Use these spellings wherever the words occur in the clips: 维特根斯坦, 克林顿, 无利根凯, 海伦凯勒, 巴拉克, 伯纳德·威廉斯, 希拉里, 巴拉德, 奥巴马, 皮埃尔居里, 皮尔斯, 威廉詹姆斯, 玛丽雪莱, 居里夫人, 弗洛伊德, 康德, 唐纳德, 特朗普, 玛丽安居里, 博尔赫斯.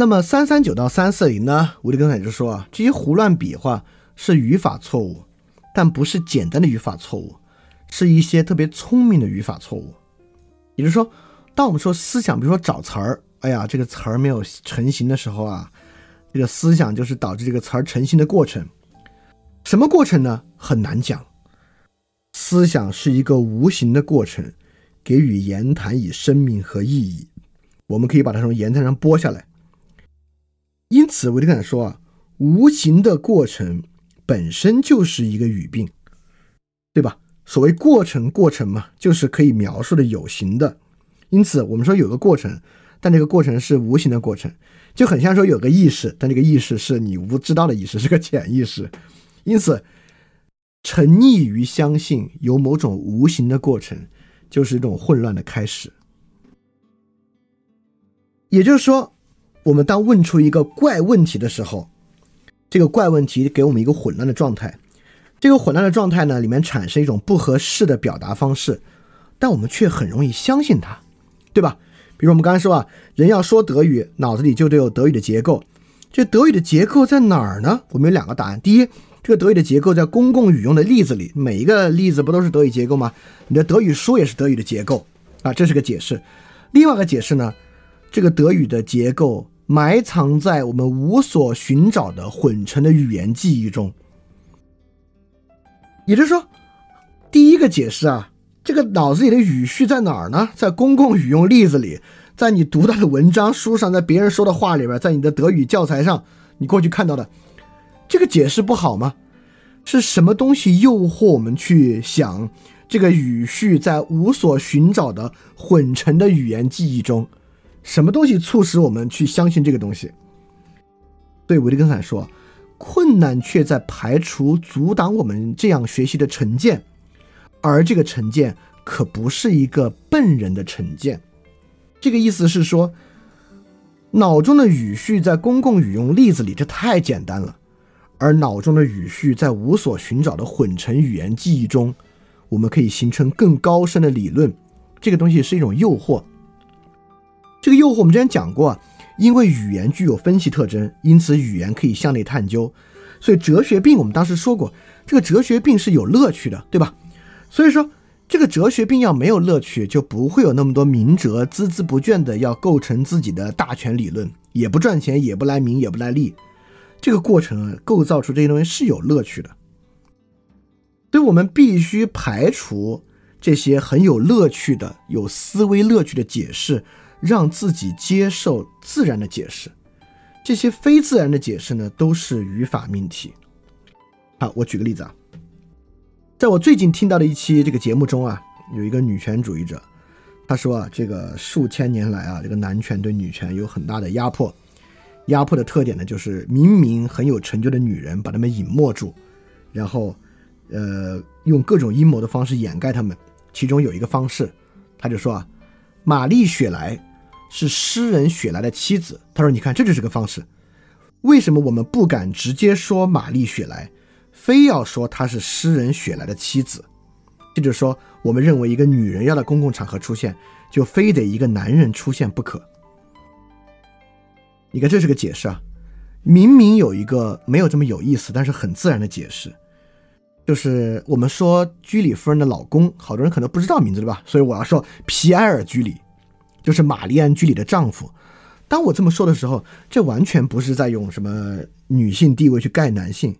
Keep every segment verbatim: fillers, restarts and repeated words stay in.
那么三三九到三四零呢，无利根凯就说啊，这些胡乱比划是语法错误，但不是简单的语法错误，是一些特别聪明的语法错误。也就是说，当我们说思想，比如说找词儿，哎呀，这个词儿没有成型的时候啊，这个思想就是导致这个词儿成型的过程。什么过程呢？很难讲。思想是一个无形的过程，给予言谈以生命和意义。我们可以把它从言谈上剥下来。因此维特根斯坦说啊，无形的过程本身就是一个语病，对吧？所谓过程，过程嘛，就是可以描述的有形的。因此我们说有个过程，但这个过程是无形的过程，就很像说有个意识，但这个意识是你无知道的意识，是个潜意识。因此沉溺于相信有某种无形的过程，就是一种混乱的开始。也就是说，我们当问出一个怪问题的时候，这个怪问题给我们一个混乱的状态，这个混乱的状态呢，里面产生一种不合适的表达方式，但我们却很容易相信它，对吧？比如我们刚才说啊，人要说德语，脑子里就得有德语的结构。这德语的结构在哪儿呢？我们有两个答案。第一，这个德语的结构在公共语用的例子里，每一个例子不都是德语结构吗？你的德语书也是德语的结构啊，这是个解释。另外一个解释呢，这个德语的结构埋藏在我们无所寻找的混成的语言记忆中。也就是说，第一个解释啊，这个脑子里的语序在哪儿呢？在公共语用例子里，在你读到的文章书上，在别人说的话里边，在你的德语教材上，你过去看到的。这个解释不好吗？是什么东西诱惑我们去想这个语序在无所寻找的混成的语言记忆中？什么东西促使我们去相信这个东西？对维特根斯坦说，困难却在排除阻挡我们这样学习的成见，而这个成见可不是一个笨人的成见。这个意思是说，脑中的语序在公共语用例子里，这太简单了，而脑中的语序在无所寻找的混成语言记忆中，我们可以形成更高深的理论。这个东西是一种诱惑。这个诱惑我们之前讲过，因为语言具有分析特征，因此语言可以向内探究。所以哲学病我们当时说过，这个哲学病是有乐趣的，对吧？所以说这个哲学病要没有乐趣，就不会有那么多名哲孜孜不倦的要构成自己的大全理论，也不赚钱，也不来名，也不来利。这个过程、啊、构造出这些东西是有乐趣的，所以我们必须排除这些很有乐趣的、有思维乐趣的解释，让自己接受自然的解释。这些非自然的解释呢，都是语法命题。好，我举个例子啊，在我最近听到的一期这个节目中啊，有一个女权主义者，她说啊，这个数千年来啊，这个男权对女权有很大的压迫。压迫的特点呢，就是明明很有成就的女人，把她们隐没住，然后呃，用各种阴谋的方式掩盖她们。其中有一个方式，他就说啊，玛丽雪莱是诗人雪莱的妻子。他说你看，这就是个方式。为什么我们不敢直接说玛丽雪莱，非要说她是诗人雪莱的妻子？这就是说，我们认为一个女人要在公共场合出现，就非得一个男人出现不可。你看，这是个解释啊，明明有一个没有这么有意思，但是很自然的解释，就是我们说居里夫人的老公，好多人可能不知道名字，对吧？所以我要说皮埃尔居里，就是玛丽安居里的丈夫。当我这么说的时候，这完全不是在用什么女性地位去盖男性。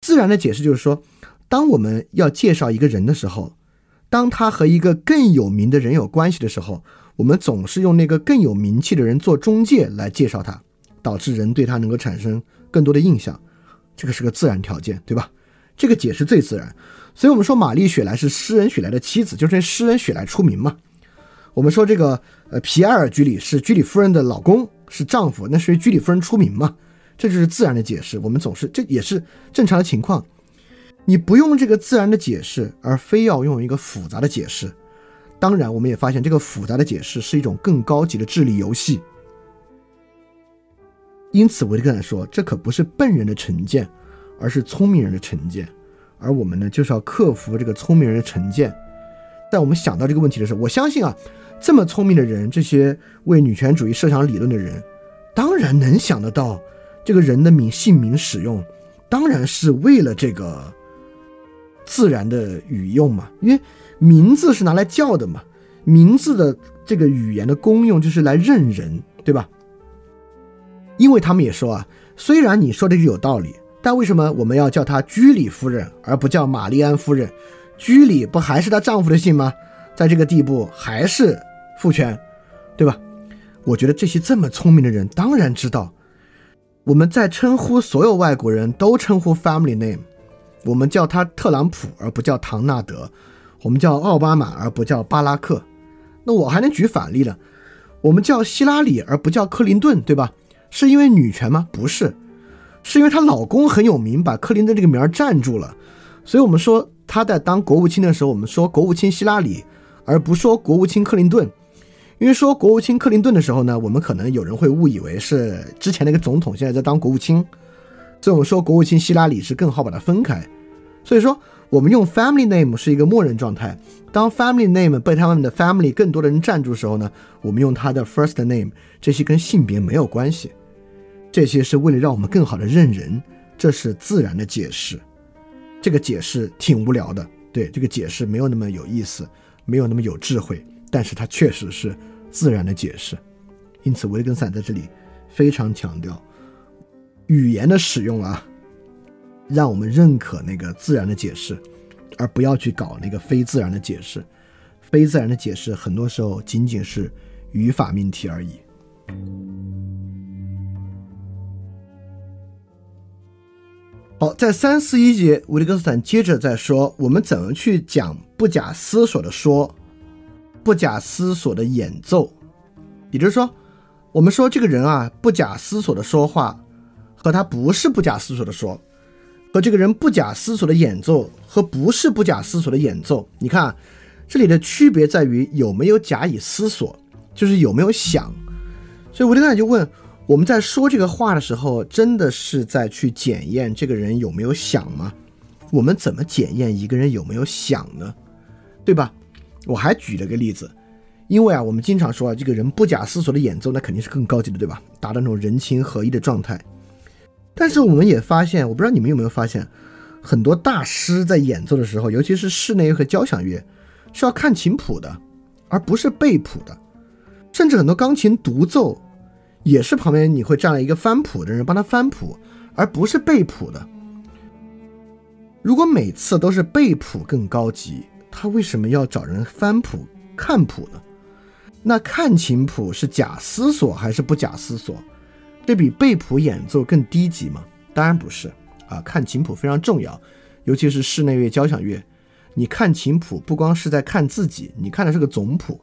自然的解释就是说，当我们要介绍一个人的时候，当他和一个更有名的人有关系的时候，我们总是用那个更有名气的人做中介来介绍他，导致人对他能够产生更多的印象。这个是个自然条件，对吧？这个解释最自然。所以我们说玛丽雪莱是诗人雪莱的妻子，就是诗人雪莱出名嘛。我们说这个呃皮埃尔居里是居里夫人的老公，是丈夫，那是居里夫人出名嘛。这就是自然的解释，我们总是，这也是正常的情况。你不用这个自然的解释，而非要用一个复杂的解释。当然我们也发现，这个复杂的解释是一种更高级的智力游戏。因此维特根斯坦说，这可不是笨人的成见，而是聪明人的成见。而我们呢，就是要克服这个聪明人的成见。在我们想到这个问题的时候，我相信啊，这么聪明的人，这些为女权主义设想理论的人，当然能想得到这个人的名姓名使用当然是为了这个自然的语用嘛，因为名字是拿来叫的嘛，名字的这个语言的功用就是来认人，对吧？因为他们也说啊，虽然你说的有道理，但为什么我们要叫她居里夫人而不叫玛丽安夫人？居里不还是她丈夫的姓吗？在这个地步还是父权，对吧？我觉得这些这么聪明的人当然知道，我们在称呼所有外国人都称呼 family name， 我们叫他特朗普而不叫唐纳德，我们叫奥巴马而不叫巴拉克。那我还能举反例了，我们叫希拉里而不叫克林顿，对吧？是因为女权吗？不是，是因为她老公很有名，把克林顿这个名儿占住了，所以我们说她在当国务卿的时候，我们说国务卿希拉里而不说国务卿克林顿。因为说国务卿克林顿的时候呢，我们可能有人会误以为是之前那个总统现在在当国务卿，所以我们说国务卿希拉里是更好把它分开。所以说我们用 family name 是一个默认状态，当 family name 被他们的 family 更多的人占住的时候呢，我们用他的 first name， 这些跟性别没有关系，这些是为了让我们更好的认人，这是自然的解释。这个解释挺无聊的，对，这个解释没有那么有意思，没有那么有智慧，但是它确实是自然的解释。因此维根斯坦在这里非常强调语言的使用啊，让我们认可那个自然的解释，而不要去搞那个非自然的解释。非自然的解释很多时候仅仅是语法命题而已。好，在三四一节维根斯坦接着再说我们怎么去讲不假思索的说，不假思索的演奏。也就是说我们说这个人啊，不假思索的说话和他不是不假思索的说，和这个人不假思索的演奏和不是不假思索的演奏，你看这里的区别在于有没有假以思索，就是有没有想。所以维根斯坦就问，我们在说这个话的时候真的是在去检验这个人有没有想吗？我们怎么检验一个人有没有想呢？对吧？我还举了个例子，因为啊，我们经常说啊，这个人不假思索的演奏那肯定是更高级的，对吧？达到那种人情合一的状态。但是我们也发现，我不知道你们有没有发现，很多大师在演奏的时候，尤其是室内乐和交响乐，是要看琴谱的，而不是背谱的。甚至很多钢琴独奏也是旁边你会站了一个翻谱的人帮他翻谱，而不是背谱的。如果每次都是背谱更高级，他为什么要找人翻谱看谱呢？那看琴谱是假思索还是不假思索？这比背谱演奏更低级吗？当然不是啊！看琴谱非常重要，尤其是室内乐交响乐，你看琴谱不光是在看自己，你看的是个总谱，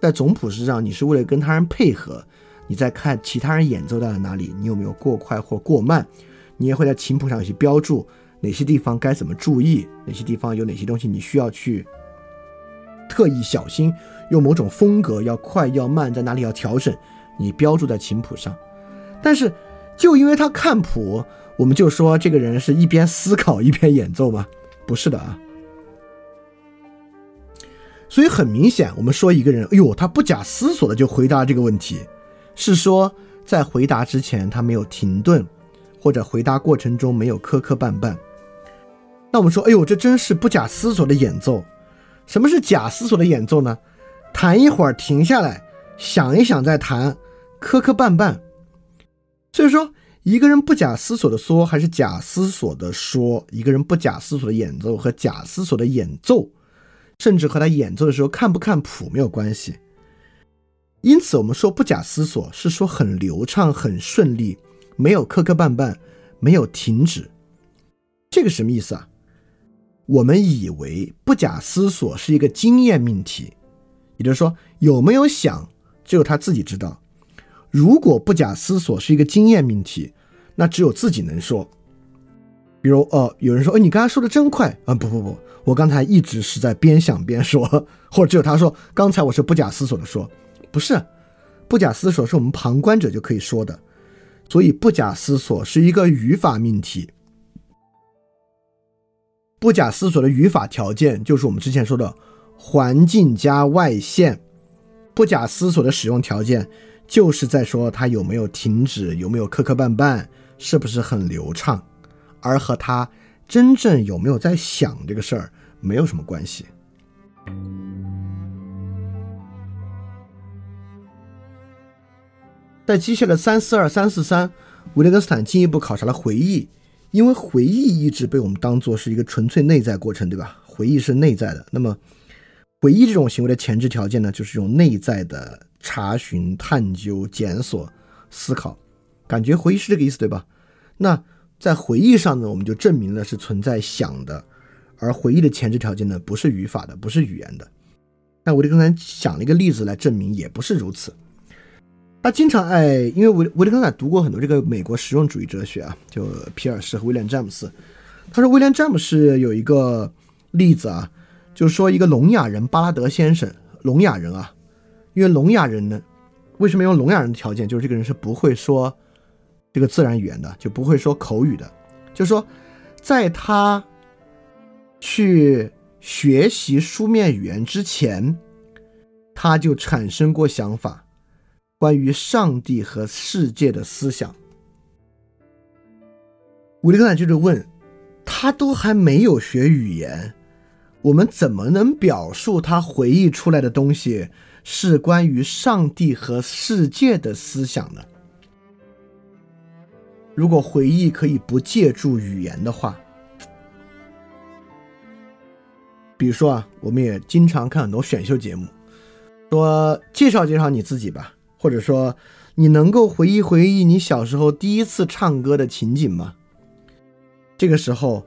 在总谱实上你是为了跟他人配合，你在看其他人演奏到了哪里，你有没有过快或过慢，你也会在琴谱上有些标注，哪些地方该怎么注意，哪些地方有哪些东西你需要去特意小心，用某种风格要快要慢，在哪里要调整，你标注在琴谱上。但是就因为他看谱，我们就说这个人是一边思考一边演奏吗？不是的啊。所以很明显，我们说一个人，哎呦，他不假思索的就回答这个问题，是说在回答之前他没有停顿，或者回答过程中没有磕磕绊绊。那我们说，哎呦，这真是不假思索的演奏。什么是假思索的演奏呢？弹一会儿停下来想一想再弹，磕磕绊绊。所以说一个人不假思索的说还是假思索的说，一个人不假思索的演奏和假思索的演奏，甚至和他演奏的时候看不看谱没有关系。因此我们说不假思索是说很流畅很顺利，没有磕磕绊绊，没有停止。这个什么意思啊？我们以为不假思索是一个经验命题，也就是说有没有想只有他自己知道。如果不假思索是一个经验命题，那只有自己能说。比如呃，有人说、哎、你刚才说的真快、嗯、不不不，我刚才一直是在边想边说，或者只有他说刚才我是不假思索的说。不是，不假思索是我们旁观者就可以说的，所以不假思索是一个语法命题。不假思索的语法条件就是我们之前说的环境加外限，不假思索的使用条件就是在说他有没有停止，有没有磕磕绊绊，是不是很流畅，而和他真正有没有在想这个事儿没有什么关系。在接下来三四二、三四三，维特根斯坦进一步考察了回忆，因为回忆一直被我们当作是一个纯粹内在过程，对吧？回忆是内在的，那么回忆这种行为的前置条件呢，就是用内在的查询、探究、检索、思考，感觉回忆是这个意思，对吧？那在回忆上呢，我们就证明了是存在想的，而回忆的前置条件呢，不是语法的，不是语言的。那维特根斯坦想了一个例子来证明也不是如此。他经常爱，因为维维特根斯坦读过很多这个美国实用主义哲学啊，就皮尔斯和威廉詹姆斯。他说威廉詹姆斯有一个例子啊，就是说一个聋哑人巴拉德先生，聋哑人啊，因为聋哑人呢，为什么用聋哑人的条件？就是这个人是不会说这个自然语言的，就不会说口语的。就是说，在他去学习书面语言之前，他就产生过想法。关于上帝和世界的思想，维特根斯坦就是问，他都还没有学语言，我们怎么能表述他回忆出来的东西是关于上帝和世界的思想呢？如果回忆可以不借助语言的话，比如说啊，我们也经常看很多选秀节目，说介绍介绍你自己吧。或者说你能够回忆回忆你小时候第一次唱歌的情景吗？这个时候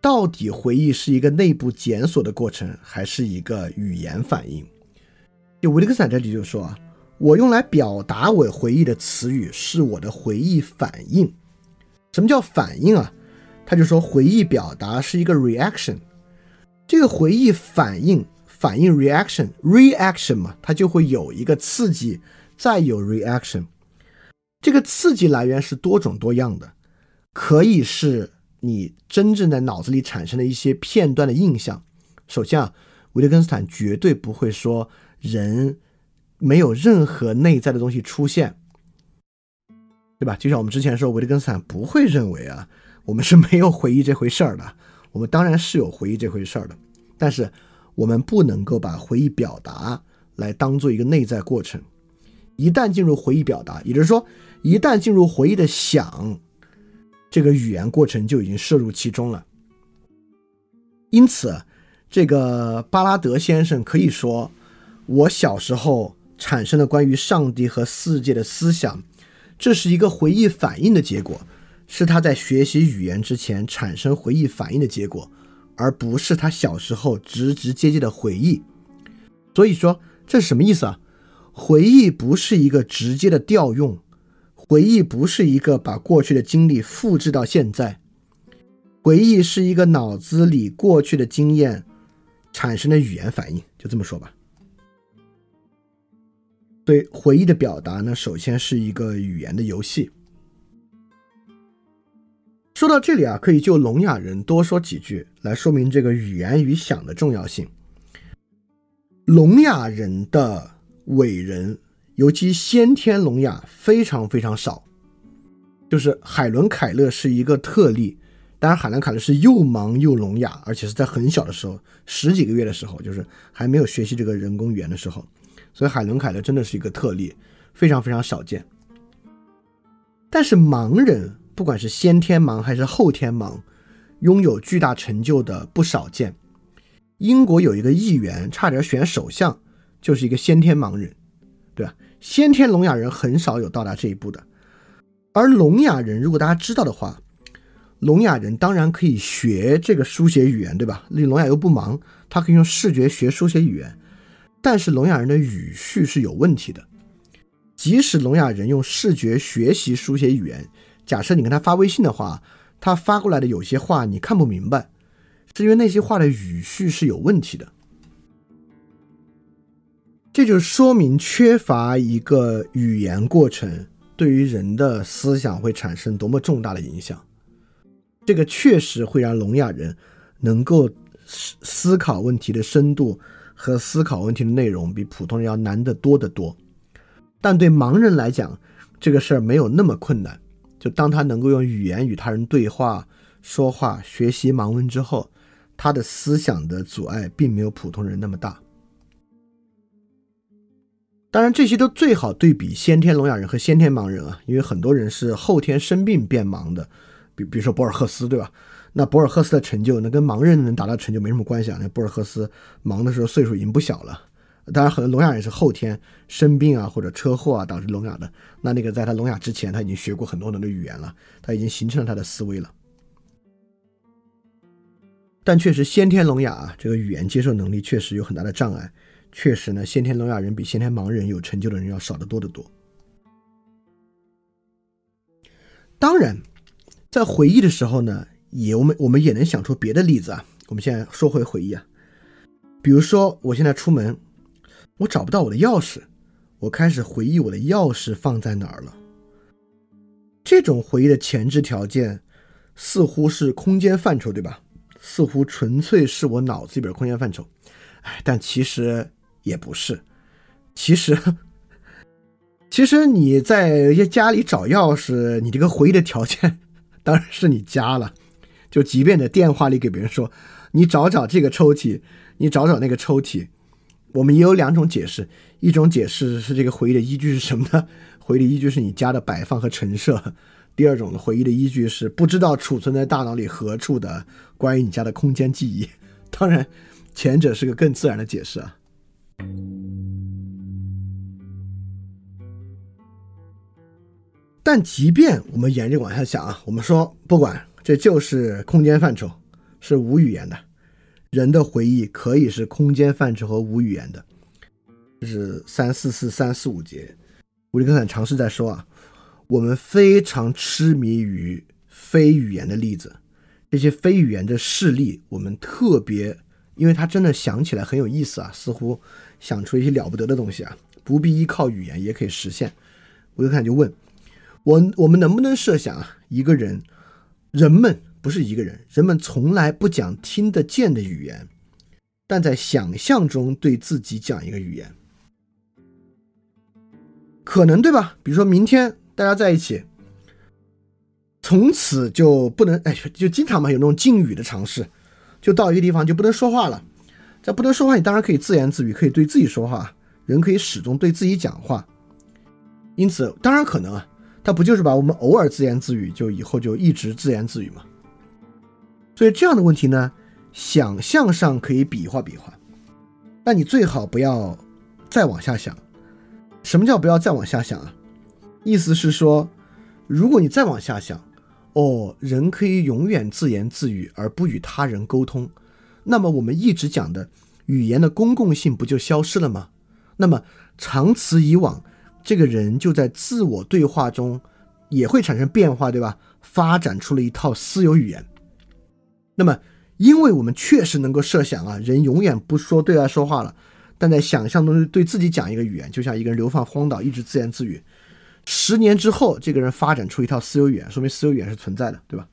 到底回忆是一个内部检索的过程，还是一个语言反应？就维特根斯坦这里就说啊，我用来表达我回忆的词语是我的回忆反应。什么叫反应啊？他就说回忆表达是一个 reaction， 这个回忆反应反应 reaction reaction 嘛，它就会有一个刺激，再有 reaction。 这个刺激来源是多种多样的，可以是你真正在脑子里产生的一些片段的印象。首先啊，维特根斯坦绝对不会说人没有任何内在的东西出现，对吧？就像我们之前说，维特根斯坦不会认为啊我们是没有回忆这回事儿的，我们当然是有回忆这回事儿的，但是我们不能够把回忆表达来当做一个内在过程。一旦进入回忆表达，也就是说一旦进入回忆的想，这个语言过程就已经摄入其中了。因此这个巴拉德先生可以说，我小时候产生了关于上帝和世界的思想，这是一个回忆反应的结果，是他在学习语言之前产生回忆反应的结果，而不是他小时候直直接接的回忆。所以说这是什么意思啊？回忆不是一个直接的调用，回忆不是一个把过去的经历复制到现在，回忆是一个脑子里过去的经验产生的语言反应，就这么说吧。所以回忆的表达呢，首先是一个语言的游戏。说到这里啊，可以就聋哑人多说几句，来说明这个语言与想的重要性。聋哑人的伟人，尤其先天聋哑非常非常少，就是海伦凯勒是一个特例。当然海伦凯勒是又盲又聋哑，而且是在很小的时候，十几个月的时候，就是还没有学习这个人工语言的时候，所以海伦凯勒真的是一个特例，非常非常少见。但是盲人，不管是先天盲还是后天盲，拥有巨大成就的不少见。英国有一个议员差点选首相，就是一个先天盲人，对吧？先天聋哑人很少有到达这一步的。而聋哑人，如果大家知道的话，聋哑人当然可以学这个书写语言，对吧？聋哑又不盲，他可以用视觉学书写语言，但是聋哑人的语序是有问题的。即使聋哑人用视觉学习书写语言，假设你跟他发微信的话，他发过来的有些话你看不明白，是因为那些话的语序是有问题的。这就说明缺乏一个语言过程对于人的思想会产生多么重大的影响。这个确实会让聋哑人能够思考问题的深度和思考问题的内容比普通人要难得多得多。但对盲人来讲，这个事儿没有那么困难。就当他能够用语言与他人对话、说话、学习盲文之后，他的思想的阻碍并没有普通人那么大。当然这些都最好对比先天聋哑人和先天盲人啊，因为很多人是后天生病变盲的，比比如说博尔赫斯，对吧？那博尔赫斯的成就那跟盲人能达到成就没什么关系啊。那博尔赫斯盲的时候岁数已经不小了，当然很多聋哑人是后天生病啊或者车祸啊导致聋哑的，那那个在他聋哑之前他已经学过很多很多的语言了，他已经形成了他的思维了。但确实先天聋哑啊，这个语言接受能力确实有很大的障碍，确实呢，先天聋哑人比先天盲人有成就的人要少得多得多。当然在回忆的时候呢，也我们我们也能想出别的例子啊。我们现在说回回忆啊，比如说我现在出门，我找不到我的钥匙，我开始回忆我的钥匙放在哪儿了。这种回忆的前置条件似乎是空间范畴，对吧？似乎纯粹是我脑子里边空间范畴，哎，但其实也不是。其实其实你在家里找钥匙，你这个回忆的条件当然是你家了。就即便在电话里给别人说你找找这个抽屉，你找找那个抽屉，我们也有两种解释。一种解释是这个回忆的依据是什么呢？回忆的依据是你家的摆放和陈设。第二种回忆的依据是不知道储存在大脑里何处的关于你家的空间记忆。当然前者是个更自然的解释啊。但即便我们沿着往下想啊，我们说不管这就是空间范畴，是无语言的。人的回忆可以是空间范畴和无语言的。这是三四四三四五节弗里根斯坦尝试在说啊，我们非常痴迷于非语言的例子，这些非语言的事例我们特别，因为他真的想起来很有意思啊，似乎想出一些了不得的东西啊，不必依靠语言也可以实现。我就看就问我，我们能不能设想啊，一个人人们不是一个人，人们从来不讲听得见的语言，但在想象中对自己讲一个语言，可能对吧？比如说明天大家在一起，从此就不能，哎，就经常嘛有那种禁语的尝试。就到一个地方就不能说话了，在不能说话你当然可以自言自语，可以对自己说话，人可以始终对自己讲话。因此当然可能啊，它不就是把我们偶尔自言自语就以后就一直自言自语嘛？所以这样的问题呢，想象上可以比划比划，但你最好不要再往下想。什么叫不要再往下想啊？意思是说如果你再往下想，哦，人可以永远自言自语而不与他人沟通，那么我们一直讲的语言的公共性不就消失了吗？那么长此以往，这个人就在自我对话中也会产生变化，对吧？发展出了一套私有语言。那么因为我们确实能够设想啊，人永远不说对外说话了，但在想象中对自己讲一个语言，就像一个人流放荒岛一直自言自语，十年之后这个人发展出一套私有语言，说明私有语言是存在的，对吧？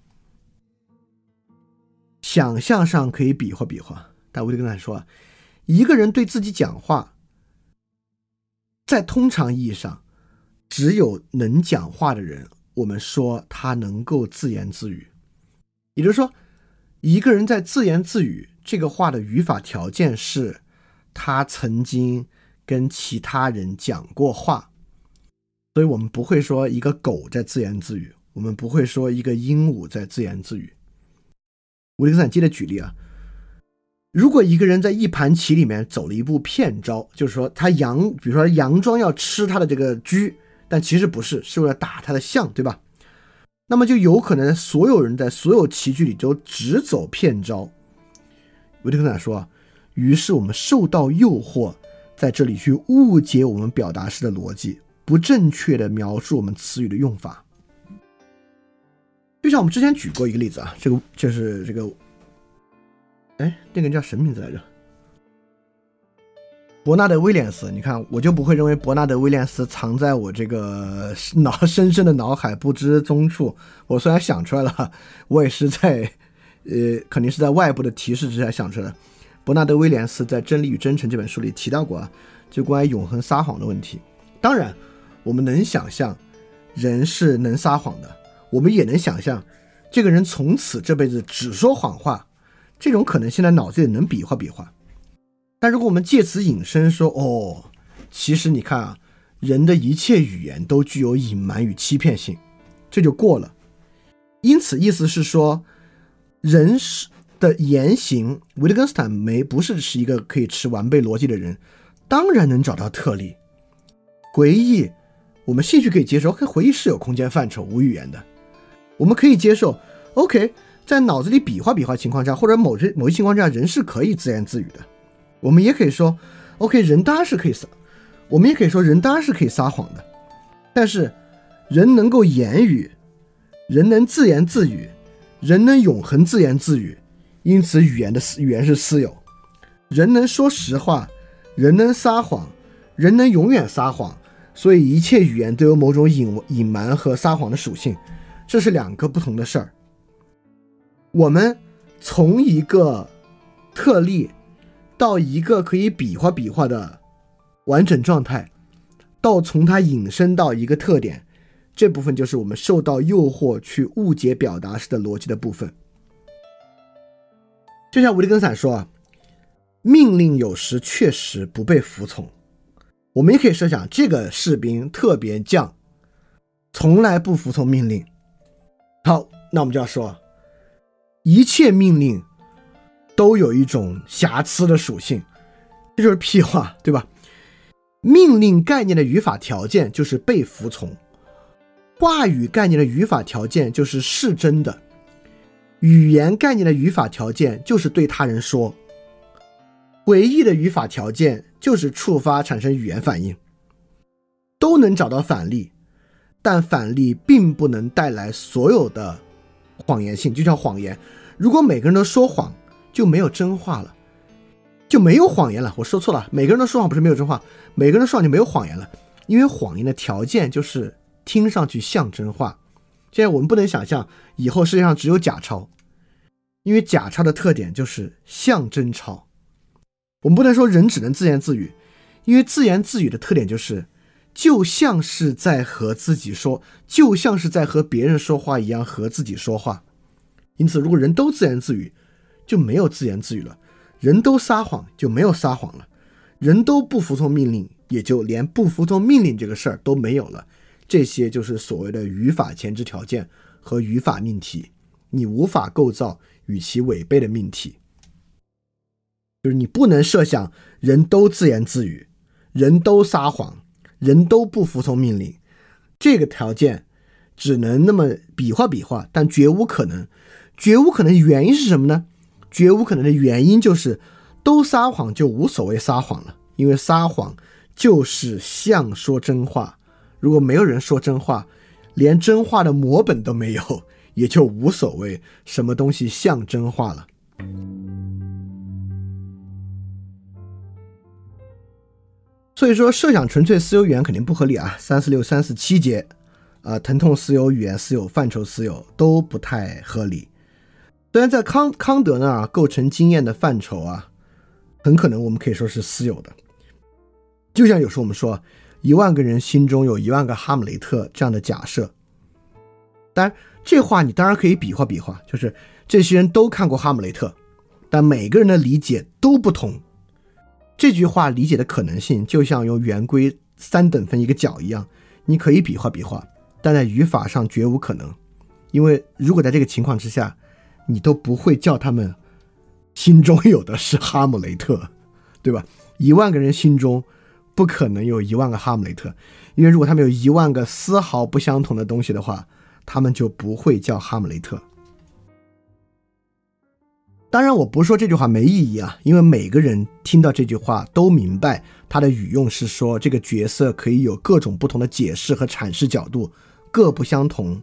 想象上可以比划比划，但我就跟他说啊，一个人对自己讲话在通常意义上只有能讲话的人我们说他能够自言自语。也就是说一个人在自言自语这个话的语法条件是他曾经跟其他人讲过话。所以我们不会说一个狗在自言自语，我们不会说一个鹦鹉在自言自语。弗里根斯坦接着举例啊，如果一个人在一盘棋里面走了一步骗招，就是说他佯，比如说佯装要吃他的这个车，但其实不是，是为了打他的象，对吧？那么就有可能所有人在所有棋局里都只走骗招。弗里根斯坦说，于是我们受到诱惑，在这里去误解我们表达式的逻辑，不正确的描述我们词语的用法。就像我们之前举过一个例子啊，这个就是这个，哎，那个叫什么名字来着？伯纳德·威廉斯。你看，我就不会认为伯纳德·威廉斯藏在我这个脑深深的脑海不知踪处。我虽然想出来了，我也是在呃，肯定是在外部的提示之下想出来的。伯纳德·威廉斯在《真理与真诚》这本书里提到过啊，就关于永恒撒谎的问题。当然。我们能想象人是能撒谎的，我们也能想象这个人从此这辈子只说谎话，这种可能性在脑子里能比划比划。但如果我们借此引申说，哦，其实你看啊，人的一切语言都具有隐瞒与欺骗性，这就过了。因此意思是说，人的言行，维特根斯坦没不是是一个可以持完备逻辑的人，当然能找到特例。回忆我们兴趣可以接受，可回忆是有空间范畴无语言的，我们可以接受 OK， 在脑子里比划比划情况下，或者某些某些情况下，人是可以自言自语的。我们也可以说 OK， 人当然是可以撒我们也可以说人当然是可以撒谎的。但是人能够言语，人能自言自语，人能永恒自言自语，因此语言的语言是私有。人能说实话，人能撒谎，人能永远撒谎，所以一切语言都有某种 隐, 隐瞒和撒谎的属性，这是两个不同的事儿。我们从一个特例到一个可以比划比划的完整状态，到从它引申到一个特点，这部分就是我们受到诱惑去误解表达式的逻辑的部分。就像维特根斯坦说啊，命令有时确实不被服从。我们也可以设想，这个士兵特别犟，从来不服从命令。好，那我们就要说，一切命令都有一种瑕疵的属性，这就是屁话，对吧？命令概念的语法条件就是被服从，话语概念的语法条件就是是真的，语言概念的语法条件就是对他人说，回忆的语法条件就是触发产生语言反应。都能找到反例，但反例并不能带来所有的谎言性。就像谎言，如果每个人都说谎，就没有真话了，就没有谎言了。我说错了，每个人都说谎不是没有真话，每个人都说谎就没有谎言了，因为谎言的条件就是听上去像真话。现在我们不能想象以后世界上只有假钞，因为假钞的特点就是像真钞。我们不能说人只能自言自语，因为自言自语的特点就是就像是在和自己说，就像是在和别人说话一样和自己说话。因此如果人都自言自语，就没有自言自语了，人都撒谎，就没有撒谎了，人都不服从命令，也就连不服从命令这个事儿都没有了。这些就是所谓的语法前置条件和语法命题，你无法构造与其违背的命题。就是你不能设想人都自言自语，人都撒谎，人都不服从命令，这个条件只能那么比划比划，但绝无可能。绝无可能的原因是什么呢？绝无可能的原因就是都撒谎就无所谓撒谎了，因为撒谎就是像说真话，如果没有人说真话，连真话的摹本都没有，也就无所谓什么东西像真话了。所以说设想纯粹私有语言肯定不合理啊，三四六、三四七节、呃、疼痛私有、语言私有、范畴私有都不太合理。虽然在 康, 康德那儿构成经验的范畴啊，很可能我们可以说是私有的。就像有时候我们说一万个人心中有一万个哈姆雷特这样的假设，当然这话你当然可以比划比划，就是这些人都看过哈姆雷特，但每个人的理解都不同，这句话理解的可能性就像用圆规三等分一个角一样，你可以比划比划，但在语法上绝无可能。因为如果在这个情况之下，你都不会叫他们心中有的是哈姆雷特，对吧？一万个人心中不可能有一万个哈姆雷特，因为如果他们有一万个丝毫不相同的东西的话，他们就不会叫哈姆雷特。当然我不是说这句话没意义啊，因为每个人听到这句话都明白他的语用是说这个角色可以有各种不同的解释和阐释角度，各不相同。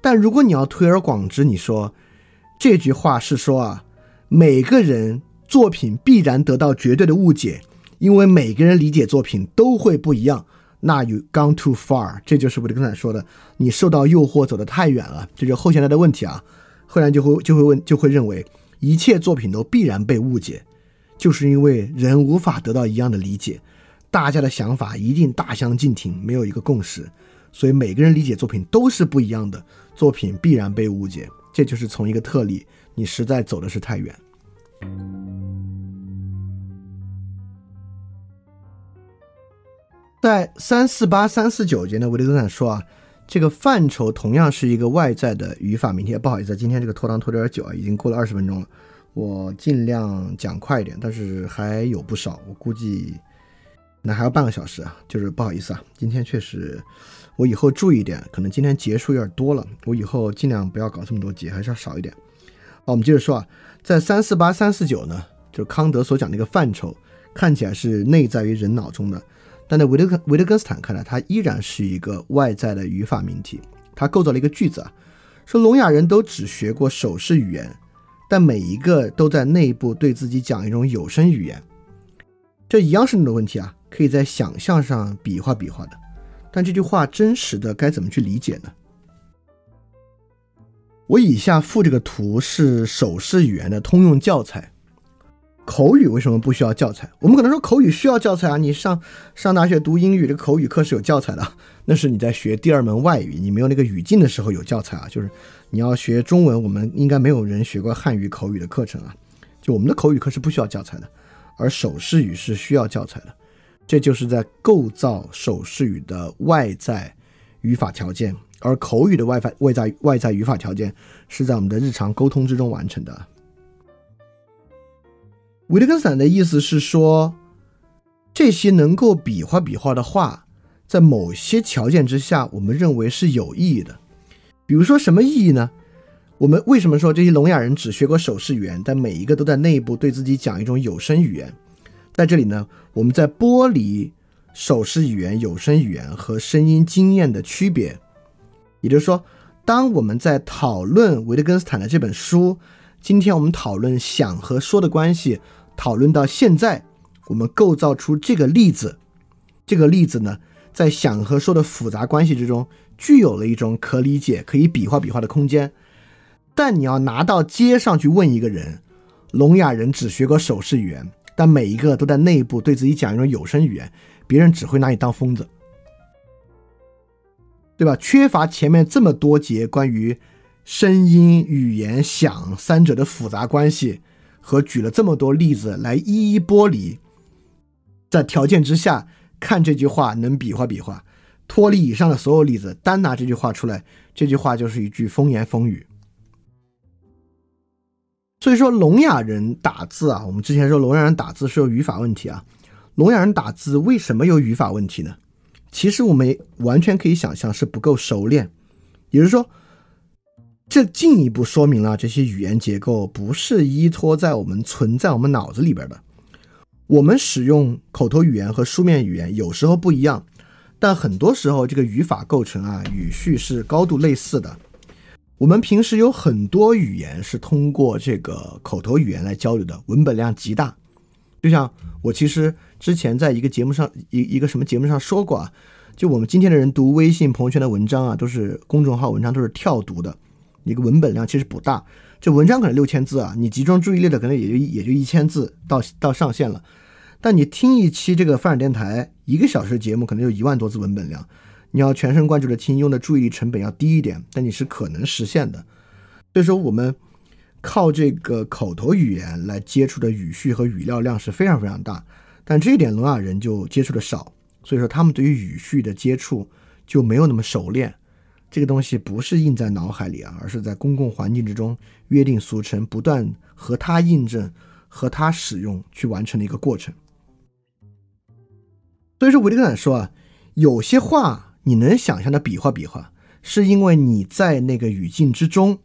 但如果你要推而广之，你说这句话是说啊，每个人作品必然得到绝对的误解，因为每个人理解作品都会不一样，那 you gone too far。 这就是我刚才说的，你受到诱惑走得太远了，这就是后现代的问题啊。后来就会就会问就会认为一切作品都必然被误解，就是因为人无法得到一样的理解，大家的想法一定大相径庭，没有一个共识，所以每个人理解作品都是不一样的，作品必然被误解，这就是从一个特例，你实在走的是太远。在三四八、三四九节呢，维特根斯坦说啊，这个范畴同样是一个外在的语法命题。不好意思，今天这个拖堂拖点久啊，已经过了二十分钟了，我尽量讲快一点，但是还有不少，我估计那还要半个小时啊，就是不好意思啊，今天确实我以后注意一点，可能今天节数有点多了，我以后尽量不要搞这么多节，还是要少一点。好，我们接着说啊，在三四八、三四九呢，就是康德所讲的一个范畴，看起来是内在于人脑中的。但在维特维特根斯坦看来，它依然是一个外在的语法命题。他构造了一个句子啊，说聋哑人都只学过手势语言，但每一个都在内部对自己讲一种有声语言。这一样是你的问题啊，可以在想象上比划比划的，但这句话真实的该怎么去理解呢？我以下附这个图是手势语言的通用教材。口语为什么不需要教材？我们可能说口语需要教材啊，你上上大学读英语，这个口语课是有教材的，那是你在学第二门外语，你没有那个语境的时候有教材啊。就是你要学中文，我们应该没有人学过汉语口语的课程啊，就我们的口语课是不需要教材的，而手势语是需要教材的。这就是在构造手势语的外在语法条件，而口语的外在外在语法条件是在我们的日常沟通之中完成的。维特根斯坦的意思是说，这些能够比划比划的话，在某些条件之下我们认为是有意义的。比如说什么意义呢？我们为什么说这些聋哑人只学过手势语言，但每一个都在内部对自己讲一种有声语言？在这里呢，我们在剥离手势语言、有声语言和声音经验的区别。也就是说，当我们在讨论维特根斯坦的这本书，今天我们讨论想和说的关系，讨论到现在，我们构造出这个例子。这个例子呢，在想和说的复杂关系之中，具有了一种可理解、可以比划比划的空间。但你要拿到街上去问一个人，聋哑人只学过手势语言，但每一个都在内部对自己讲一种有声语言，别人只会拿你当疯子，对吧？缺乏前面这么多节关于声音、语言、想三者的复杂关系，和举了这么多例子来一一剥离，在条件之下看这句话能比划比划，脱离以上的所有例子，单拿这句话出来，这句话就是一句风言风语。所以说聋哑人打字啊，我们之前说聋哑人打字是有语法问题啊，聋哑人打字为什么有语法问题呢？其实我们完全可以想象是不够熟练，也就是说这进一步说明了这些语言结构不是依托在我们存在我们脑子里边的。我们使用口头语言和书面语言有时候不一样，但很多时候这个语法构成啊、语序是高度类似的。我们平时有很多语言是通过这个口头语言来交流的，文本量极大。就像我其实之前在一个节目上一一个什么节目上说过啊，就我们今天的人读微信朋友圈的文章啊，都是公众号文章，都是跳读的。一个文本量其实不大，这文章可能六千字啊，你集中注意力的可能也就也就一千字到到上限了。但你听一期这个范儿电台一个小时节目，可能就一万多字文本量，你要全神贯注的听，用的注意力成本要低一点，但你是可能实现的。所以说我们靠这个口头语言来接触的语序和语料量是非常非常大，但这一点聋哑人就接触的少，所以说他们对于语序的接触就没有那么熟练。这个东西不是印在脑海里啊，而是在公共环境之中约定俗成，不断和它印证、和它使用去完成的一个过程。所以说维特根斯坦说啊，有些话你能想象的比划比划，是因为你在那个语境之中，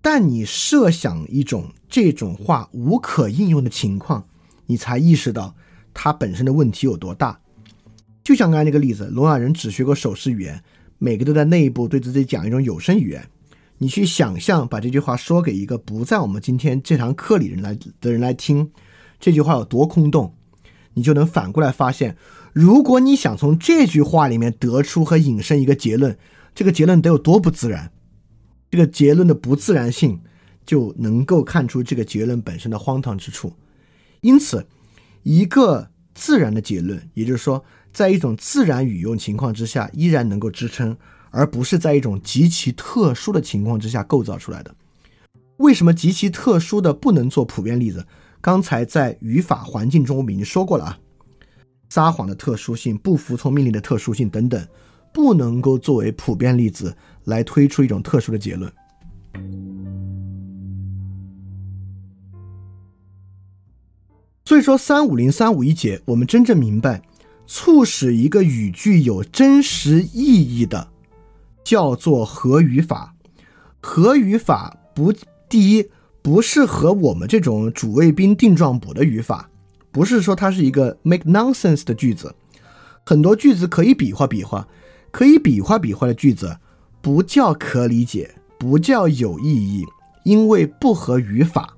但你设想一种这种话无可应用的情况，你才意识到它本身的问题有多大。就像刚才那个例子，聋哑人只学过手势语言，每个都在内部对自己讲一种有声语言，你去想象把这句话说给一个不在我们今天这堂课里人来的人来听，这句话有多空洞，你就能反过来发现，如果你想从这句话里面得出和引申一个结论，这个结论得有多不自然，这个结论的不自然性就能够看出这个结论本身的荒唐之处。因此，一个自然的结论，也就是说在一种自然语用情况之下依然能够支撑，而不是在一种极其特殊的情况之下构造出来的。为什么极其特殊的不能做普遍例子？刚才在语法环境中我们已经说过了啊，撒谎的特殊性、不服从命令的特殊性等等，不能够作为普遍例子来推出一种特殊的结论。所以说三五零、三五一节，我们真正明白，促使一个语句有真实意义的，叫做合语法。合语法不，第一，不是和我们这种主谓宾定状补的语法，不是说它是一个 make nonsense 的句子。很多句子可以比划比划，可以比划比划的句子不叫可理解，不叫有意义，因为不合语法，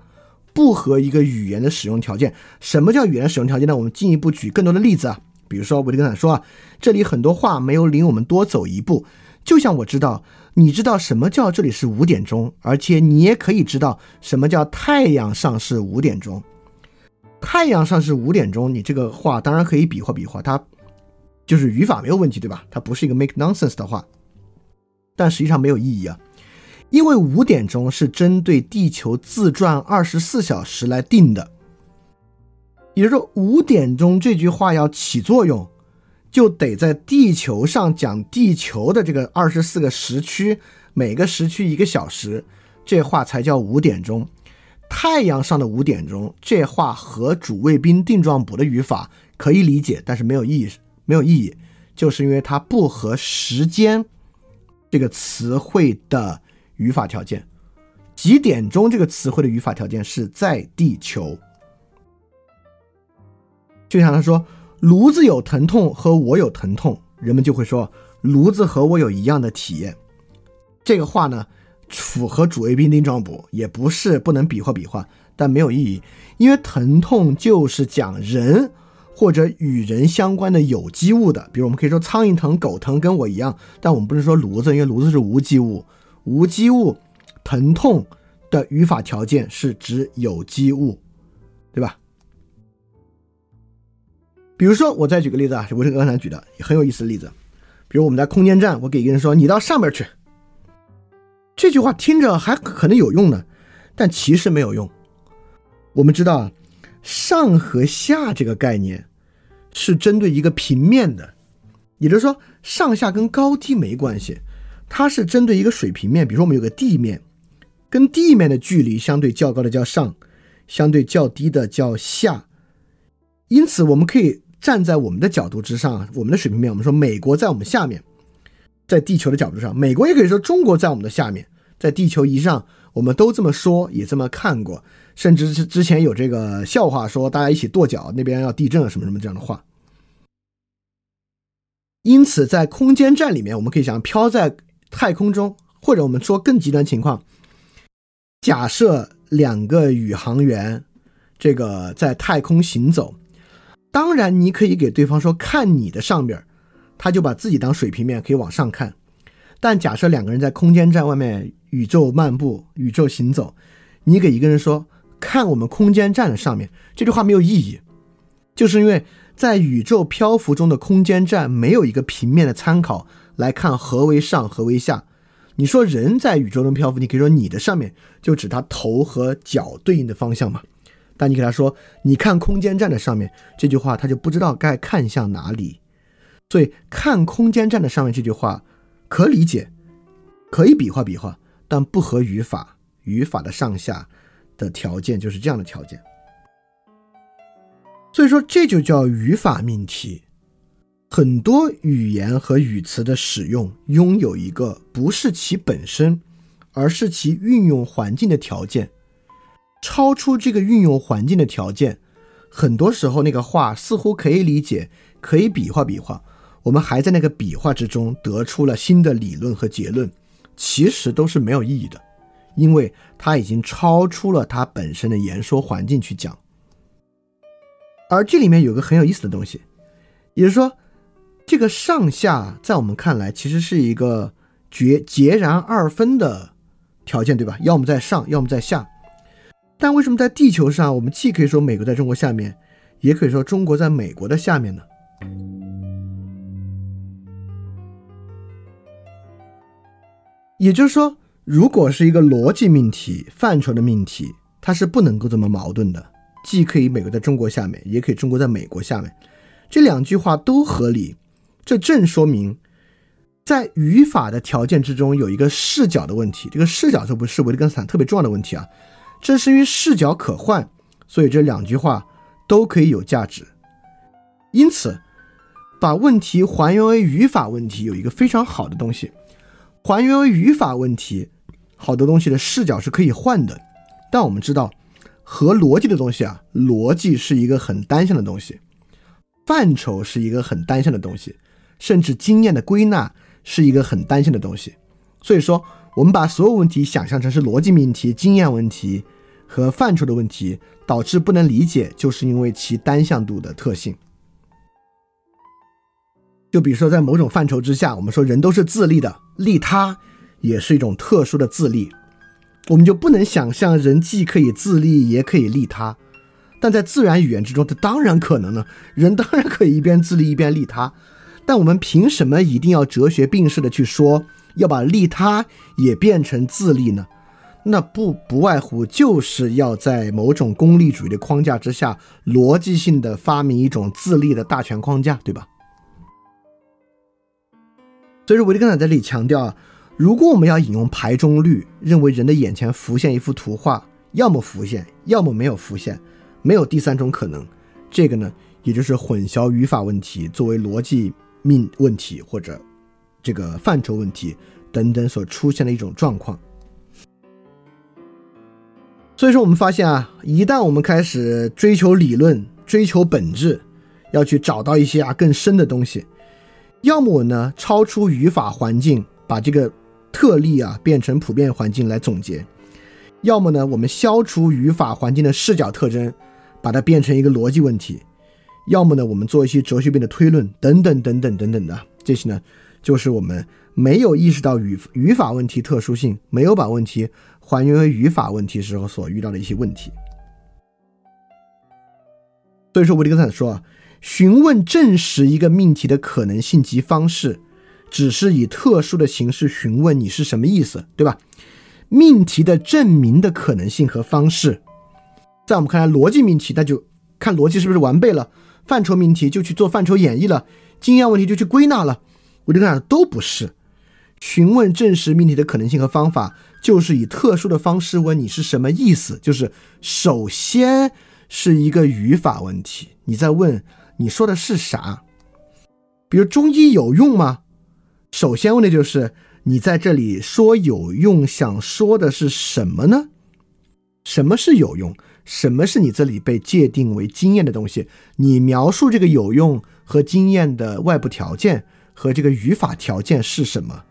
不合一个语言的使用条件。什么叫语言的使用条件呢？我们进一步举更多的例子啊，比如说维特根斯坦说啊，这里很多话没有领我们多走一步，就像我知道你知道什么叫这里是五点钟，而且你也可以知道什么叫太阳上是五点钟。太阳上是五点钟，你这个话当然可以比划比划，它就是语法没有问题，对吧？它不是一个 make nonsense 的话，但实际上没有意义啊，因为五点钟是针对地球自转二十四小时来定的。也就是说，五点钟这句话要起作用，就得在地球上讲地球的这个二十四个时区，每个时区一个小时，这话才叫五点钟。太阳上的五点钟，这话和主谓宾定状补的语法可以理解，但是没有意义，没有意义，就是因为它不合时间这个词汇的语法条件。几点钟这个词汇的语法条件是在地球。就像他说炉子有疼痛和我有疼痛，人们就会说炉子和我有一样的体验。这个话呢符合主谓宾定状补，也不是不能比划比划，但没有意义，因为疼痛就是讲人或者与人相关的有机物的，比如我们可以说苍蝇疼、狗疼跟我一样，但我们不能说炉子，因为炉子是无机物。无机物疼痛的语法条件是指有机物，对吧？比如说我再举个例子啊，是维特根斯坦举的很有意思的例子。比如我们在空间站，我给一个人说你到上面去，这句话听着还可能有用呢，但其实没有用。我们知道啊，上和下这个概念是针对一个平面的，也就是说上下跟高低没关系，它是针对一个水平面。比如说我们有个地面，跟地面的距离相对较高的叫上，相对较低的叫下。因此我们可以站在我们的角度之上，我们的水平面，我们说美国在我们下面，在地球的角度上，美国也可以说中国在我们的下面，在地球仪上，我们都这么说，也这么看过，甚至之前有这个笑话说大家一起跺脚，那边要地震什么什么这样的话。因此在空间站里面，我们可以想飘在太空中，或者我们说更极端情况，假设两个宇航员这个在太空行走，当然你可以给对方说看你的上边，他就把自己当水平面可以往上看。但假设两个人在空间站外面宇宙漫步、宇宙行走，你给一个人说看我们空间站的上面，这句话没有意义，就是因为在宇宙漂浮中的空间站没有一个平面的参考来看何为上何为下。你说人在宇宙中漂浮，你可以说你的上面就指他头和脚对应的方向嘛，但你给他说你看空间站的上面，这句话他就不知道该看向哪里。所以看空间站的上面这句话可理解，可以比划比划，但不合语法，语法的上下的条件就是这样的条件。所以说这就叫语法命题。很多语言和语词的使用拥有一个不是其本身，而是其运用环境的条件。超出这个运用环境的条件，很多时候那个话似乎可以理解，可以比划比划，我们还在那个比划之中得出了新的理论和结论，其实都是没有意义的，因为它已经超出了它本身的言说环境去讲。而这里面有个很有意思的东西，也就是说这个上下在我们看来其实是一个截然二分的条件，对吧？要么在上，要么在下。但为什么在地球上我们既可以说美国在中国下面，也可以说中国在美国的下面呢。也就是说，如果是一个逻辑命题、范畴的命题，它是不能够这么矛盾的，既可以美国在中国下面，也可以中国在美国下面，这两句话都合理。这正说明在语法的条件之中有一个视角的问题，这个视角不是维特根斯坦特别重要的问题啊。正是因为视角可换，所以这两句话都可以有价值。因此把问题还原为语法问题有一个非常好的东西，还原为语法问题好多东西的视角是可以换的，但我们知道和逻辑的东西啊，逻辑是一个很单向的东西，范畴是一个很单向的东西，甚至经验的归纳是一个很单向的东西。所以说我们把所有问题想象成是逻辑命题、经验问题和范畴的问题，导致不能理解，就是因为其单向度的特性。就比如说在某种范畴之下，我们说人都是自利的，利他也是一种特殊的自利，我们就不能想象人既可以自利也可以利他。但在自然语言之中这当然可能了，人当然可以一边自利一边利他，但我们凭什么一定要哲学并释的去说要把利他也变成自利呢？那不不外乎就是要在某种功利主义的框架之下逻辑性的发明一种自利的大全框架，对吧？所以说维特根斯坦在这里强调，如果我们要引用排中律，认为人的眼前浮现一幅图画，要么浮现要么没有浮现，没有第三种可能，这个呢也就是混淆语法问题作为逻辑命问题或者这个范畴问题等等所出现的一种状况。所以说我们发现啊，一旦我们开始追求理论、追求本质，要去找到一些啊更深的东西，要么呢超出语法环境，把这个特例啊变成普遍环境来总结，要么呢我们消除语法环境的视角特征，把它变成一个逻辑问题，要么呢我们做一些哲学变的推论等等等等等等的。这些呢就是我们没有意识到 语, 语法问题特殊性，没有把问题还原为语法问题时候所遇到的一些问题。所以说维特根斯坦说啊，询问证实一个命题的可能性及方式，只是以特殊的形式询问你是什么意思，对吧？命题的证明的可能性和方式，在我们看来逻辑命题那就看逻辑是不是完备了，范畴命题就去做范畴演绎了，经验问题就去归纳了，维特根斯坦都不是。询问证实命题的可能性和方法，就是以特殊的方式问你是什么意思，就是首先是一个语法问题，你在问你说的是啥。比如中医有用吗，首先问的就是你在这里说有用想说的是什么呢？什么是有用？什么是你这里被界定为经验的东西？你描述这个有用和经验的外部条件和这个语法条件是什么，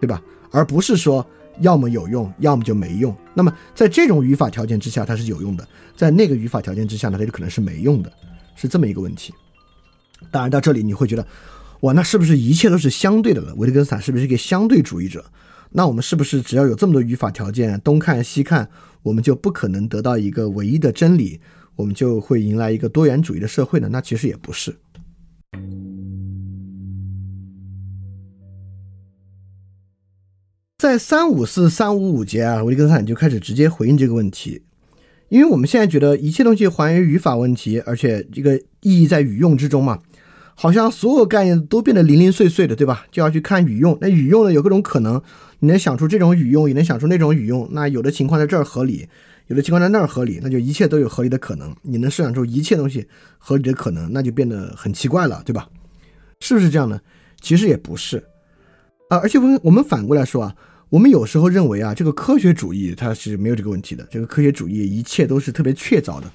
对吧？而不是说要么有用要么就没用，那么在这种语法条件之下它是有用的，在那个语法条件之下呢它就可能是没用的，是这么一个问题。当然到这里你会觉得哇，那是不是一切都是相对的了？维特根斯坦是不是一个相对主义者？那我们是不是只要有这么多语法条件东看西看，我们就不可能得到一个唯一的真理，我们就会迎来一个多元主义的社会呢？那其实也不是。在三五四、三五五节啊，维特根斯坦就开始直接回应这个问题，因为我们现在觉得一切东西还原语法问题，而且这个意义在语用之中嘛，好像所有概念都变得零零碎碎的，对吧？就要去看语用，那语用呢有各种可能，你能想出这种语用也能想出那种语用，那有的情况在这儿合理，有的情况在那儿合理，那就一切都有合理的可能，你能设想出一切东西合理的可能，那就变得很奇怪了，对吧？是不是这样呢？其实也不是啊、呃，而且我们反过来说啊，我们有时候认为啊这个科学主义它是没有这个问题的，这个科学主义一切都是特别确凿的。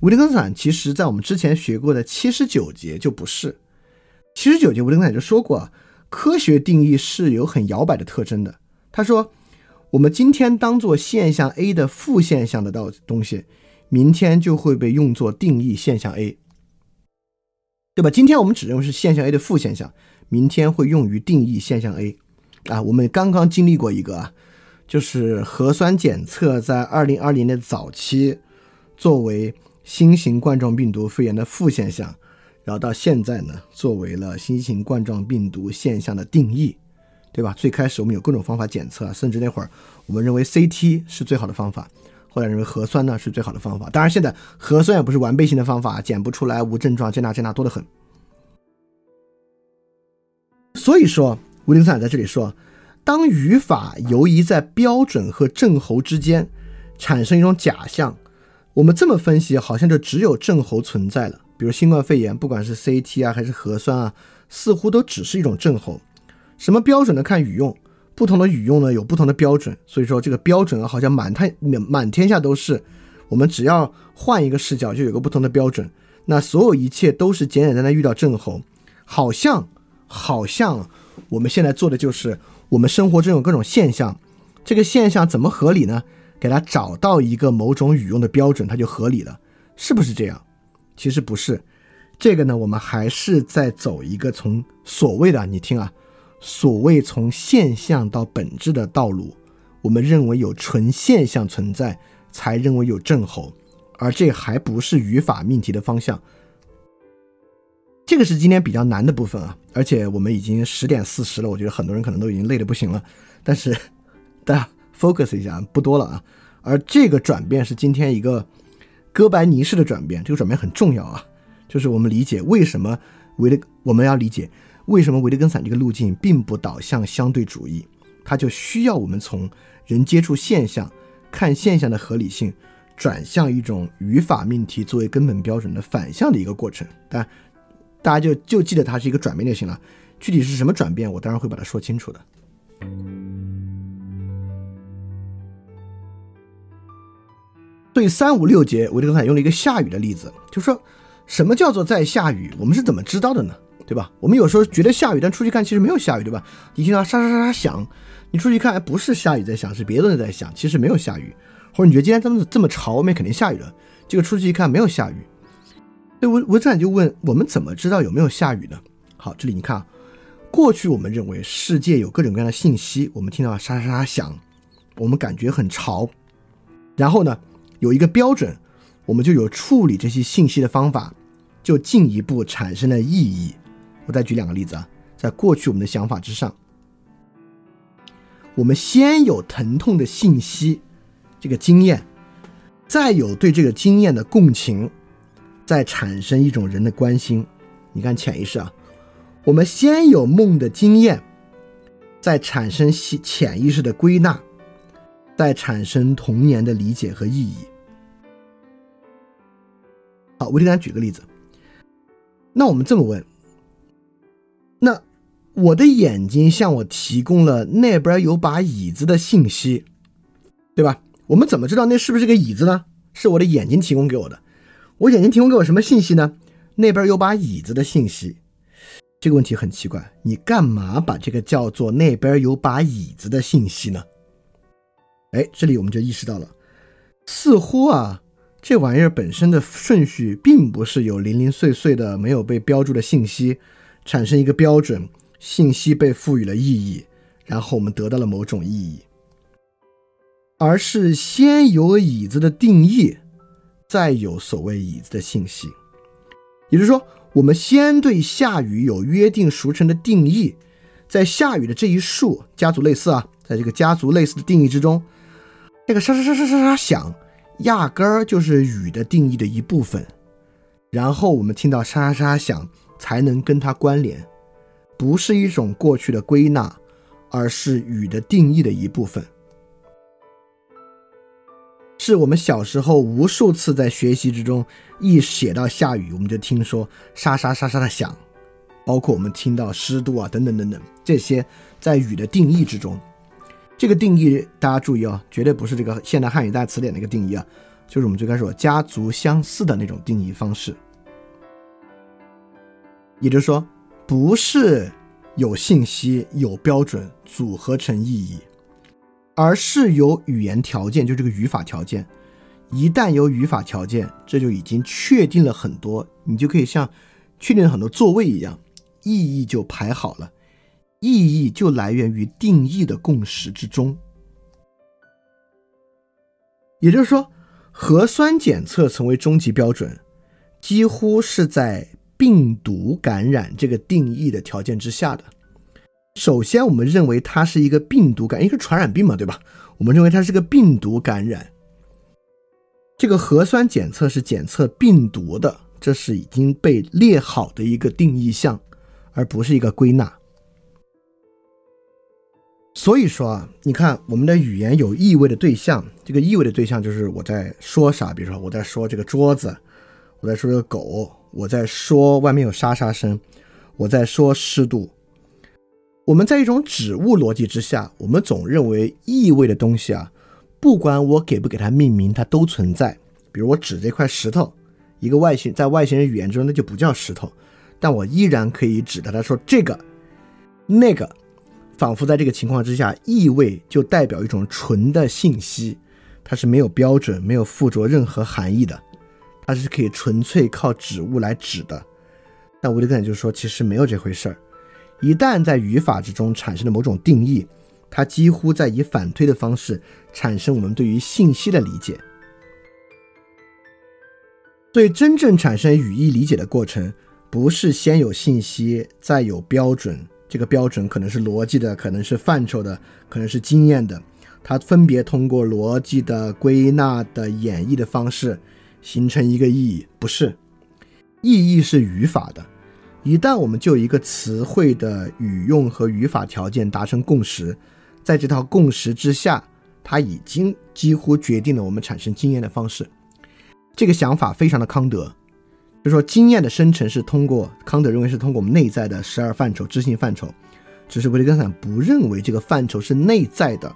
维特根斯坦其实在我们之前学过的七十九节就不是。七十九节维特根斯坦就说过、啊、科学定义是有很摇摆的特征的。他说我们今天当做现象 A 的副现象的东西，明天就会被用作定义现象 A， 对吧？今天我们只认为是现象 A 的副现象，明天会用于定义现象 A 啊。我们刚刚经历过一个、啊、就是核酸检测在二零二零年的早期作为新型冠状病毒肺炎的副现象，然后到现在呢作为了新型冠状病毒现象的定义，对吧？最开始我们有各种方法检测、啊、甚至那会儿我们认为 C T 是最好的方法，后来认为核酸呢是最好的方法，当然现在核酸也不是完备性的方法，检不出来无症状，这那这那多得很。所以说吴林灿在这里说，当语法游移在标准和症候之间，产生一种假象，我们这么分析好像就只有症候存在了，比如新冠肺炎不管是 C T 啊还是核酸啊，似乎都只是一种症候。什么标准呢？看语用，不同的语用呢有不同的标准，所以说这个标准啊好像 满, 满天下都是，我们只要换一个视角就有个不同的标准，那所有一切都是简简单单遇到症候。好像好像我们现在做的就是我们生活中有各种现象，这个现象怎么合理呢？给它找到一个某种语用的标准，它就合理了，是不是这样？其实不是。这个呢我们还是在走一个从所谓的，你听啊，所谓从现象到本质的道路。我们认为有纯现象存在才认为有症候，而这还不是语法命题的方向。这个是今天比较难的部分啊，而且我们已经十点四十了，我觉得很多人可能都已经累得不行了，但是大家focus 一下，不多了啊。而这个转变是今天一个哥白尼式的转变，这个转变很重要啊，就是我们理解为什么维勒我们要理解为什么维特根斯坦这个路径并不导向相对主义，它就需要我们从人接触现象，看现象的合理性，转向一种语法命题作为根本标准的反向的一个过程。但大家 就, 就记得它是一个转变就行了，具体是什么转变我当然会把它说清楚的。对三五六节，维特根斯坦用了一个下雨的例子，就说什么叫做在下雨，我们是怎么知道的呢？对吧？我们有时候觉得下雨，但出去看其实没有下雨，对吧？你听到沙沙沙沙响，你出去看，哎，不是下雨在响，是别的人在响，其实没有下雨。或者你觉得今天这么这么潮，外面肯定下雨了，结果出去一看没有下雨。所以维特根斯坦就问我们怎么知道有没有下雨呢？好，这里你看啊，过去我们认为世界有各种各样的信息，我们听到沙沙沙响，我们感觉很潮，然后呢？有一个标准，我们就有处理这些信息的方法，就进一步产生了意义。我再举两个例子啊，在过去我们的想法之上，我们先有疼痛的信息，这个经验，再有对这个经验的共情，再产生一种人的关心。你看潜意识啊，我们先有梦的经验，再产生潜意识的归纳，再产生童年的理解和意义。好，维特根斯坦举个例子，那我们这么问，那我的眼睛向我提供了那边有把椅子的信息，对吧？我们怎么知道那是不是个椅子呢？是我的眼睛提供给我的。我眼睛提供给我什么信息呢？那边有把椅子的信息。这个问题很奇怪，你干嘛把这个叫做那边有把椅子的信息呢？哎，这里我们就意识到了，似乎啊这玩意儿本身的顺序并不是有零零碎碎的没有被标注的信息产生一个标准，信息被赋予了意义，然后我们得到了某种意义，而是先有椅子的定义，再有所谓椅子的信息。也就是说，我们先对下雨有约定俗成的定义，在下雨的这一束家族类似啊，在这个家族类似的定义之中，这个沙沙沙沙沙响压根儿就是雨的定义的一部分，然后我们听到沙沙沙响才能跟它关联，不是一种过去的归纳，而是雨的定义的一部分。是我们小时候无数次在学习之中，一写到下雨我们就听说沙沙沙沙的响，包括我们听到湿度啊等等等等，这些在雨的定义之中。这个定义大家注意啊，绝对不是这个现代汉语大词典那个定义啊，就是我们最开始说家族相似的那种定义方式。也就是说，不是有信息有标准组合成意义，而是有语言条件，就这个语法条件。一旦有语法条件，这就已经确定了很多，你就可以像确定了很多座位一样，意义就排好了。意义就来源于定义的共识之中。也就是说，核酸检测成为终极标准，几乎是在病毒感染这个定义的条件之下的。首先我们认为它是一个病毒感染，一个传染病嘛，对吧？我们认为它是个病毒感染。这个核酸检测是检测病毒的，这是已经被列好的一个定义项，而不是一个归纳。所以说啊，你看我们的语言有意味的对象，这个意味的对象就是我在说啥，比如说我在说这个桌子，我在说这个狗，我在说外面有沙沙声，我在说湿度。我们在一种指物逻辑之下，我们总认为意味的东西啊，不管我给不给它命名，它都存在。比如我指这块石头，一个外星在外星人语言中那就不叫石头，但我依然可以指它，它说这个那个，仿佛在这个情况之下，意味就代表一种纯的信息，它是没有标准，没有附着任何含义的，它是可以纯粹靠指物来指的。但我的感觉就是说，其实没有这回事儿。一旦在语法之中产生了某种定义，它几乎在以反推的方式产生我们对于信息的理解。所以真正产生语义理解的过程，不是先有信息，再有标准，这个标准可能是逻辑的，可能是范畴的，可能是经验的，它分别通过逻辑的归纳的演绎的方式形成一个意义。不是，意义是语法的。一旦我们就一个词汇的语用和语法条件达成共识，在这套共识之下，它已经几乎决定了我们产生经验的方式。这个想法非常的康德，就是说经验的生成是通过康德认为是通过我们内在的十二范畴知性范畴，只是维特根斯坦不认为这个范畴是内在的，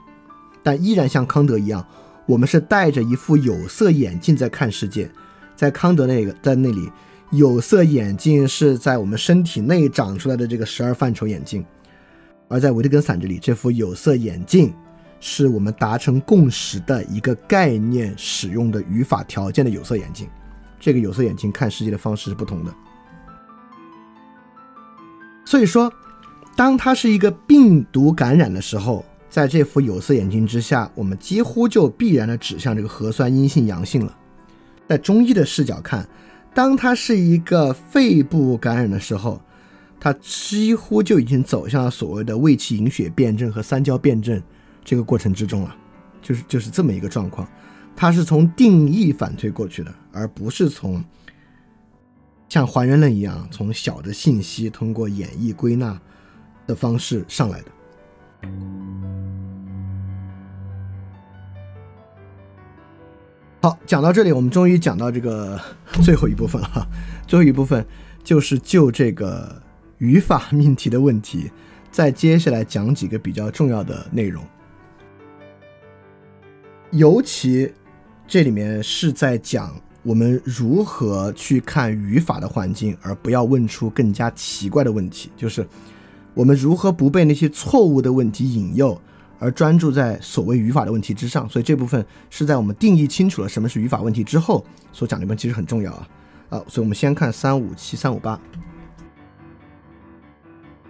但依然像康德一样，我们是戴着一副有色眼镜在看世界。在康德那个在那里，有色眼镜是在我们身体内长出来的这个十二范畴眼镜，而在维特根斯坦这里，这副有色眼镜是我们达成共识的一个概念使用的语法条件的有色眼镜。这个有色眼镜看世界的方式是不同的。所以说当它是一个病毒感染的时候，在这副有色眼镜之下，我们几乎就必然的指向这个核酸阴性阳性了。在中医的视角看，当它是一个肺部感染的时候，它几乎就已经走向了所谓的胃气营血辩证和三焦辩证这个过程之中了，就是就是这么一个状况。它是从定义反推过去的，而不是从像还原论一样从小的信息通过演绎归纳的方式上来的。好，讲到这里我们终于讲到这个最后一部分了。最后一部分就是就这个语法命题的问题，再接下来讲几个比较重要的内容，尤其这里面是在讲我们如何去看语法的环境，而不要问出更加奇怪的问题，就是我们如何不被那些错误的问题引诱，而专注在所谓语法的问题之上。所以这部分是在我们定义清楚了什么是语法问题之后所讲的部分，其实很重要啊。啊，所以我们先看三五七、三五八。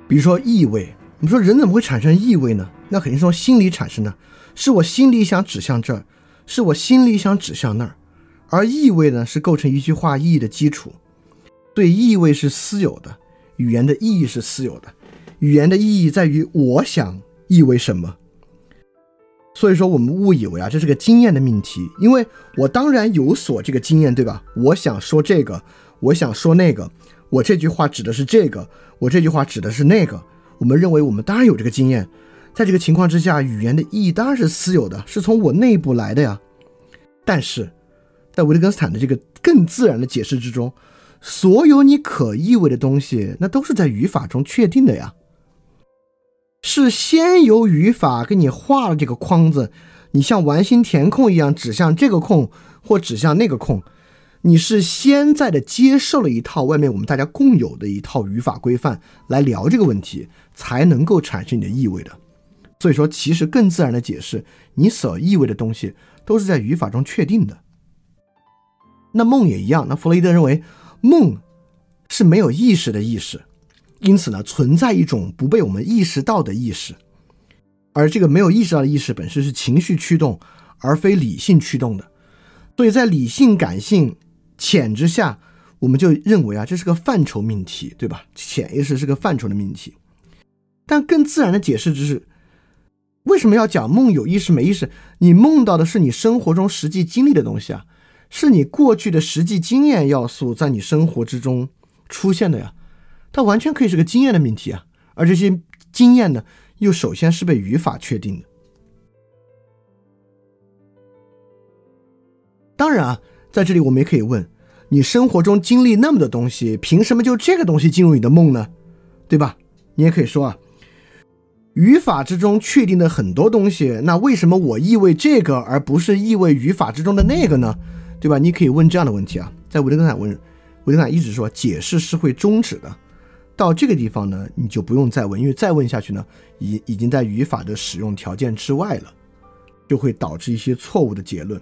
比如说意味，我们说人怎么会产生意味呢？那肯定是从心理产生的，是我心里想指向这儿，是我心里想指向那儿。而意味呢，是构成一句话意义的基础。对，意味是私有的，语言的意义是私有的，语言的意义在于我想意味什么。所以说我们误以为啊，这是个经验的命题，因为我当然有所这个经验，对吧？我想说这个，我想说那个，我这句话指的是这个，我这句话指的是那个，我们认为我们当然有这个经验。在这个情况之下，语言的意义当然是私有的，是从我内部来的呀。但是在维特根斯坦的这个更自然的解释之中，所有你可意味的东西那都是在语法中确定的呀，是先由语法给你画了这个框子，你像完形填空一样指向这个空或指向那个空，你是先在的接受了一套外面我们大家共有的一套语法规范来聊这个问题，才能够产生你的意味的。所以说其实更自然的解释，你所意味的东西都是在语法中确定的。那梦也一样，那弗洛伊德认为梦是没有意识的意识，因此呢存在一种不被我们意识到的意识，而这个没有意识到的意识本身是情绪驱动而非理性驱动的。所以在理性感性潜之下，我们就认为啊，这是个范畴命题，对吧？潜意识是个范畴的命题。但更自然的解释就是，为什么要讲梦有意识没意识？你梦到的是你生活中实际经历的东西啊，是你过去的实际经验要素在你生活之中出现的呀。它完全可以是个经验的命题啊，而这些经验呢，又首先是被语法确定的。当然啊，在这里我们也可以问，你生活中经历那么多东西，凭什么就这个东西进入你的梦呢？对吧？你也可以说啊，语法之中确定的很多东西，那为什么我意味这个而不是意味语法之中的那个呢？对吧？你可以问这样的问题啊。在维特根斯坦问，维特根斯坦一直说解释是会终止的，到这个地方呢，你就不用再问，因为再问下去呢，已已经在语法的使用条件之外了，就会导致一些错误的结论。